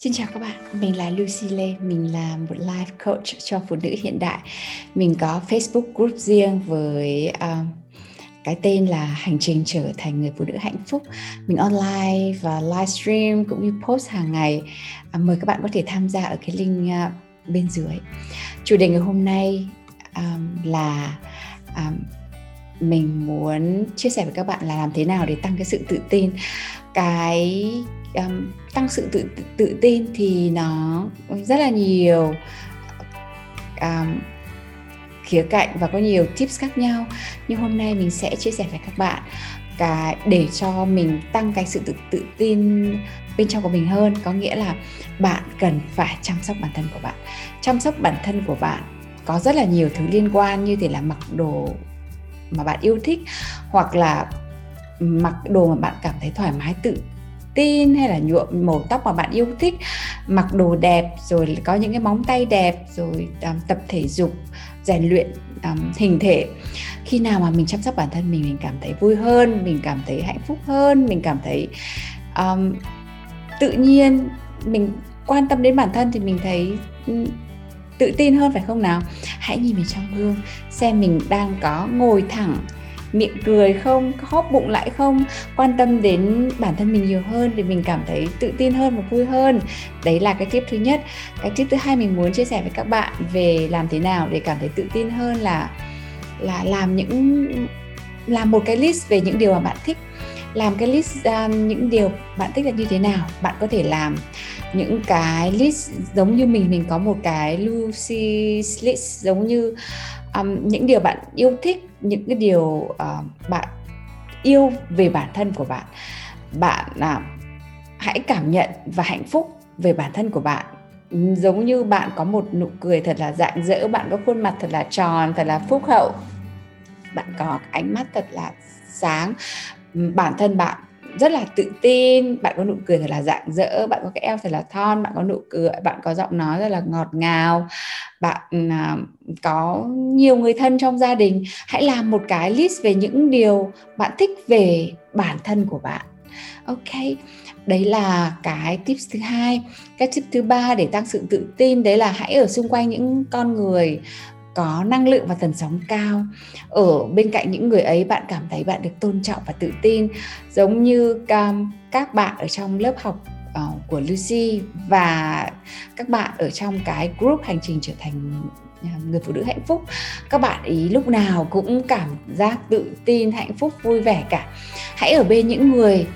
Xin chào các bạn, mình là Lucy Lê, mình là một life coach cho phụ nữ hiện đại. Mình có Facebook group riêng với cái tên là Hành Trình Trở Thành Người Phụ Nữ Hạnh Phúc. Mình online và livestream cũng như post hàng ngày. Mời các bạn có thể tham gia ở cái link bên dưới. Chủ đề ngày hôm nay là mình muốn chia sẻ với các bạn là làm thế nào để tăng cái sự tự tin. Tăng sự tự tin thì nó rất là nhiều khía cạnh và có nhiều tips khác nhau, nhưng hôm nay mình sẽ chia sẻ với các bạn để cho mình tăng cái sự tự tin bên trong của mình hơn. Có nghĩa là bạn cần phải chăm sóc bản thân của bạn. Chăm sóc bản thân của bạn có rất là nhiều thứ liên quan, như thể là mặc đồ mà bạn yêu thích, hoặc là mặc đồ mà bạn cảm thấy thoải mái tự tin, hay là nhuộm màu tóc mà bạn yêu thích, mặc đồ đẹp, rồi có những cái móng tay đẹp, rồi tập thể dục, rèn luyện hình thể. Khi nào mà mình chăm sóc bản thân mình cảm thấy vui hơn, mình cảm thấy hạnh phúc hơn, mình cảm thấy tự nhiên, mình quan tâm đến bản thân thì mình thấy tự tin hơn, phải không nào? Hãy nhìn vào trong gương xem mình đang có ngồi thẳng, miệng cười không, hóp bụng lại không. Quan tâm đến bản thân mình nhiều hơn để mình cảm thấy tự tin hơn và vui hơn. Đấy là cái tip thứ nhất. Cái tip thứ hai mình muốn chia sẻ với các bạn về làm thế nào để cảm thấy tự tin hơn là làm một cái list về những điều mà bạn thích. Làm cái list những điều bạn thích là như thế nào. Bạn có thể làm những cái list giống như mình có một cái Lucy list giống như những điều bạn yêu thích, những cái điều bạn yêu về bản thân của bạn. Bạn hãy cảm nhận và hạnh phúc về bản thân của bạn. Giống như bạn có một nụ cười thật là rạng rỡ, bạn có khuôn mặt thật là tròn, thật là phúc hậu, bạn có ánh mắt thật là sáng, bản thân bạn rất là tự tin, bạn có nụ cười thật là rạng rỡ, bạn có cái eo thật là thon, bạn có nụ cười, bạn có giọng nói rất là ngọt ngào, bạn có nhiều người thân trong gia đình. Hãy làm một cái list về những điều bạn thích về bản thân của bạn. Ok, đấy là cái tips thứ hai. Cái tip thứ ba để tăng sự tự tin đấy là hãy ở xung quanh những con người có năng lượng và tần sóng cao. Ở bên cạnh những người ấy, bạn cảm thấy bạn được tôn trọng và tự tin. Giống như các bạn ở trong lớp học của Lucy và các bạn ở trong cái group Hành Trình Trở Thành Người Phụ Nữ Hạnh Phúc, các bạn ý lúc nào cũng cảm giác tự tin, hạnh phúc, vui vẻ cả. Hãy ở bên những người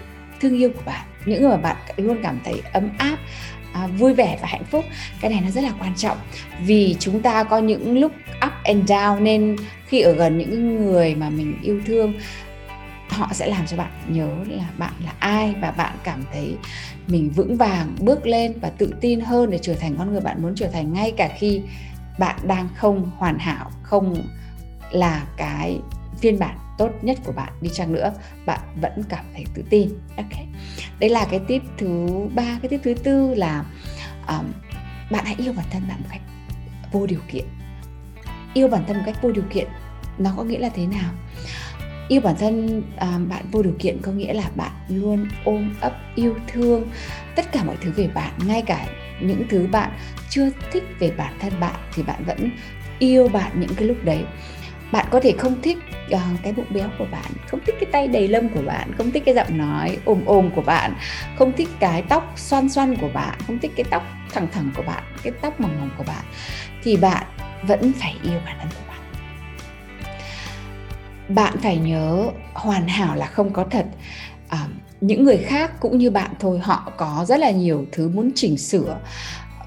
thương yêu của bạn, những người mà bạn luôn cảm thấy ấm áp, vui vẻ và hạnh phúc. Cái này nó rất là quan trọng vì chúng ta có những lúc up and down, nên khi ở gần những người mà mình yêu thương, họ sẽ làm cho bạn nhớ là bạn là ai và bạn cảm thấy mình vững vàng, bước lên và tự tin hơn để trở thành con người bạn muốn trở thành, ngay cả khi bạn đang không hoàn hảo, không là cái phiên bản tốt nhất của bạn đi chăng nữa, bạn vẫn cảm thấy tự tin. Okay. Đấy là cái tip thứ ba. Cái tip thứ tư là bạn hãy yêu bản thân bạn một cách vô điều kiện. Yêu bản thân một cách vô điều kiện nó có nghĩa là thế nào? Yêu bản thân bạn vô điều kiện có nghĩa là bạn luôn ôm ấp yêu thương tất cả mọi thứ về bạn, ngay cả những thứ bạn chưa thích về bản thân bạn thì bạn vẫn yêu bạn những cái lúc đấy. Bạn có thể không thích cái bụng béo của bạn, không thích cái tay đầy lông của bạn, không thích cái giọng nói ồm của bạn, không thích cái tóc xoăn của bạn, không thích cái tóc thẳng của bạn, cái tóc mỏng của bạn, thì bạn vẫn phải yêu bản thân của bạn. Bạn phải nhớ hoàn hảo là không có thật. Những người khác cũng như bạn thôi, họ có rất là nhiều thứ muốn chỉnh sửa.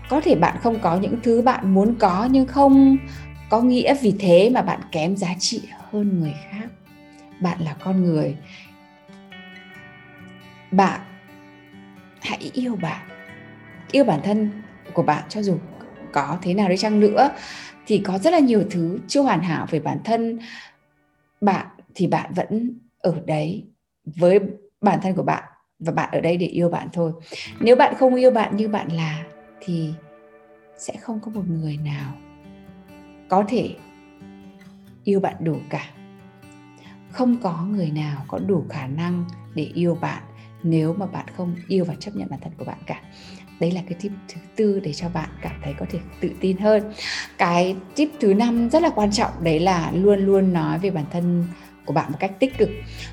Có thể bạn không có những thứ bạn muốn có, nhưng không có nghĩa vì thế mà bạn kém giá trị hơn người khác. Bạn là con người. Bạn hãy yêu bạn yêu bản thân của bạn cho dù có thế nào đi chăng nữa, thì có rất là nhiều thứ chưa hoàn hảo về bản thân bạn, thì bạn vẫn ở đấy với bản thân của bạn, và bạn ở đây để yêu bạn thôi. Nếu bạn không yêu bạn như bạn là, thì sẽ không có một người nào có thể yêu bạn đủ cả. Không có người nào có đủ khả năng để yêu bạn nếu mà bạn không yêu và chấp nhận bản thân của bạn cả. Đấy là cái tip thứ tư để cho bạn cảm thấy có thể tự tin hơn. Cái tip thứ 5 rất là quan trọng, đấy là luôn luôn nói về bản thân của bạn một cách tích cực.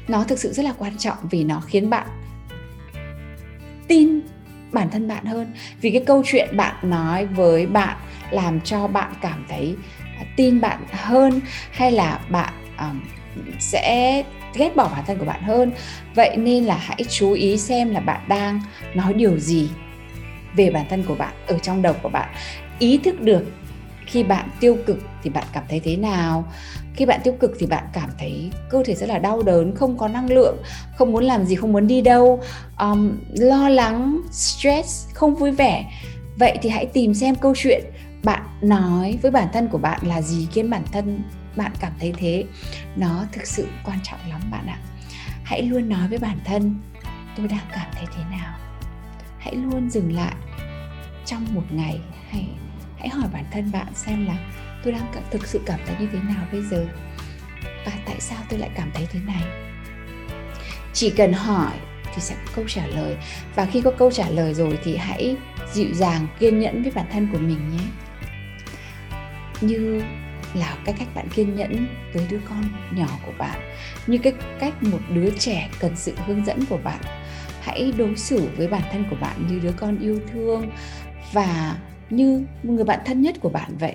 Nó thực sự rất là quan trọng vì nó khiến bạn tin bản thân bạn hơn. Vì cái câu chuyện bạn nói với bạn làm cho bạn cảm thấy tin bạn hơn, hay là bạn sẽ ghét bỏ bản thân của bạn hơn. Vậy nên là hãy chú ý xem là bạn đang nói điều gì về bản thân của bạn ở trong đầu của bạn. Ý thức được khi bạn tiêu cực thì bạn cảm thấy thế nào. Khi bạn tiêu cực thì bạn cảm thấy cơ thể rất là đau đớn, không có năng lượng, không muốn làm gì, không muốn đi đâu, lo lắng, stress, không vui vẻ. Vậy thì hãy tìm xem câu chuyện bạn nói với bản thân của bạn là gì khiến bản thân bạn cảm thấy thế. Nó thực sự quan trọng lắm bạn ạ. Hãy luôn nói với bản thân tôi đang cảm thấy thế nào. Hãy luôn dừng lại trong một ngày, hãy hỏi bản thân bạn xem là tôi đang thực sự cảm thấy như thế nào bây giờ, và tại sao tôi lại cảm thấy thế này. Chỉ cần hỏi thì sẽ có câu trả lời, và khi có câu trả lời rồi thì hãy dịu dàng, kiên nhẫn với bản thân của mình nhé. Như là cái cách bạn kiên nhẫn với đứa con nhỏ của bạn, như cái cách một đứa trẻ cần sự hướng dẫn của bạn. Hãy đối xử với bản thân của bạn như đứa con yêu thương và như người bạn thân nhất của bạn vậy.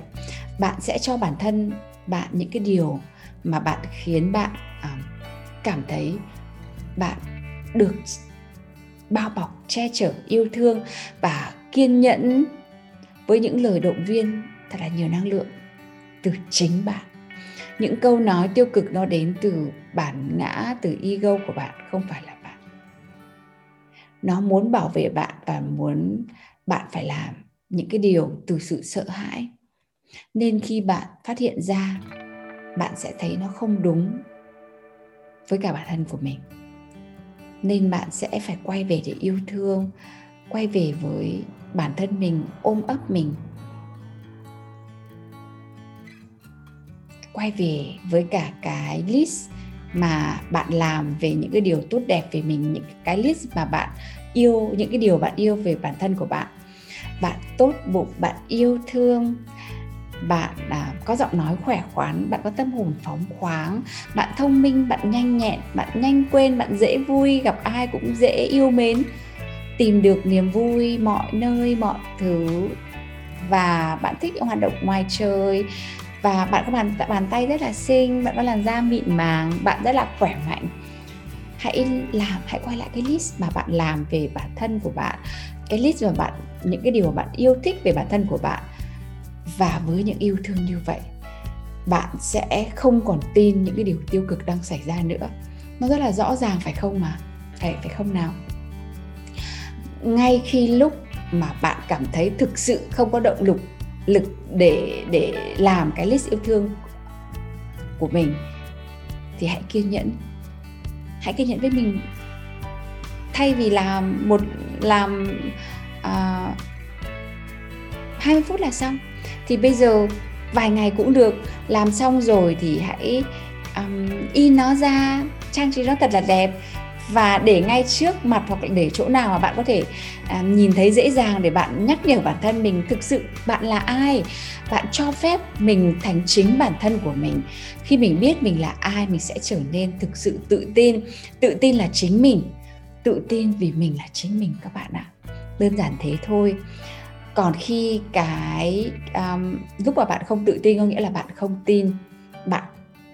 Bạn sẽ cho bản thân bạn những cái điều mà bạn khiến bạn cảm thấy bạn được bao bọc, che chở, yêu thương, và kiên nhẫn với những lời động viên thật là nhiều năng lượng từ chính bạn. Những câu nói tiêu cực nó đến từ bản ngã, từ ego của bạn, không phải là bạn. Nó muốn bảo vệ bạn và muốn bạn phải làm những cái điều từ sự sợ hãi. Nên khi bạn phát hiện ra, bạn sẽ thấy nó không đúng với cả bản thân của mình. Nên bạn sẽ phải quay về để yêu thương, quay về với bản thân mình, ôm ấp mình, quay về với cả cái list mà bạn làm về những cái điều tốt đẹp về mình, những cái list mà bạn yêu, những cái điều bạn yêu về bản thân của bạn. Bạn tốt bụng, bạn yêu thương, bạn có giọng nói khỏe khoắn, bạn có tâm hồn phóng khoáng, bạn thông minh, bạn nhanh nhẹn, bạn nhanh quên, bạn dễ vui, gặp ai cũng dễ yêu mến, tìm được niềm vui mọi nơi, mọi thứ, và bạn thích hoạt động ngoài trời, và bạn có bàn tay rất là xinh, bạn có làn da mịn màng, bạn rất là khỏe mạnh. Hãy quay lại cái list mà bạn làm về bản thân của bạn, cái list mà bạn, những cái điều mà bạn yêu thích về bản thân của bạn. Và với những yêu thương như vậy, bạn sẽ không còn tin những cái điều tiêu cực đang xảy ra nữa. Nó rất là rõ ràng phải không mà? Phải không nào? Ngay khi lúc mà bạn cảm thấy thực sự không có động lực để làm cái list yêu thương của mình, thì hãy kiên nhẫn. Hãy kiên nhẫn với mình. Thay vì làm 20 phút là xong, thì bây giờ vài ngày cũng được. Làm xong rồi thì hãy in nó ra, trang trí nó thật là đẹp, và để ngay trước mặt hoặc để chỗ nào mà bạn có thể nhìn thấy dễ dàng, để bạn nhắc nhở bản thân mình thực sự bạn là ai. Bạn cho phép mình thành chính bản thân của mình. Khi mình biết mình là ai, mình sẽ trở nên thực sự tự tin. Tự tin là chính mình. Tự tin vì mình là chính mình các bạn ạ. Đơn giản thế thôi. Còn khi lúc mà bạn không tự tin, có nghĩa là bạn không tin bạn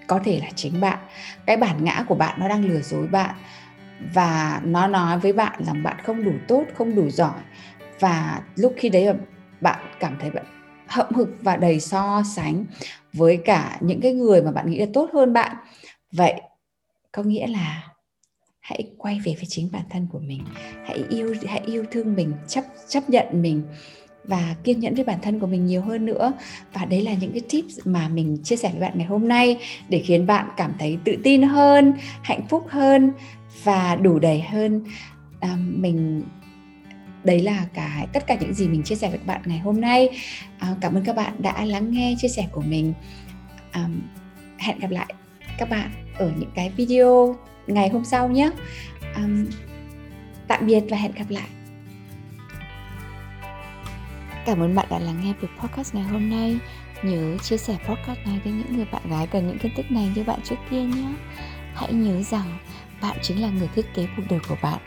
có thể là chính bạn. Cái bản ngã của bạn nó đang lừa dối bạn, và nó nói với bạn rằng bạn không đủ tốt, không đủ giỏi. Và lúc khi đấy bạn cảm thấy bạn hậm hực và đầy so sánh với cả những cái người mà bạn nghĩ là tốt hơn bạn. Vậy có nghĩa là Hãy quay về với chính bản thân của mình. Hãy yêu thương mình, chấp nhận mình và kiên nhẫn với bản thân của mình nhiều hơn nữa. Và đấy là những cái tips mà mình chia sẻ với bạn ngày hôm nay để khiến bạn cảm thấy tự tin hơn, hạnh phúc hơn và đủ đầy hơn. Đấy là tất cả những gì mình chia sẻ với các bạn ngày hôm nay. Cảm ơn các bạn đã lắng nghe chia sẻ của mình. Hẹn gặp lại các bạn ở những cái video ngày hôm sau nhé. Tạm biệt và hẹn gặp lại. Cảm ơn bạn đã lắng nghe buổi podcast ngày hôm nay. Nhớ chia sẻ podcast này với những người bạn gái cần những kiến thức này như bạn trước kia nhé. Hãy nhớ rằng bạn chính là người thiết kế cuộc đời của bạn,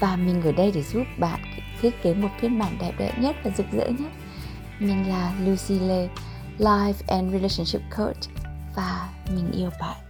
và mình ở đây để giúp bạn thiết kế một phiên bản đẹp đẽ nhất và rực rỡ nhất. Mình là Lucy Lê, Life and Relationship Coach, và mình yêu bạn.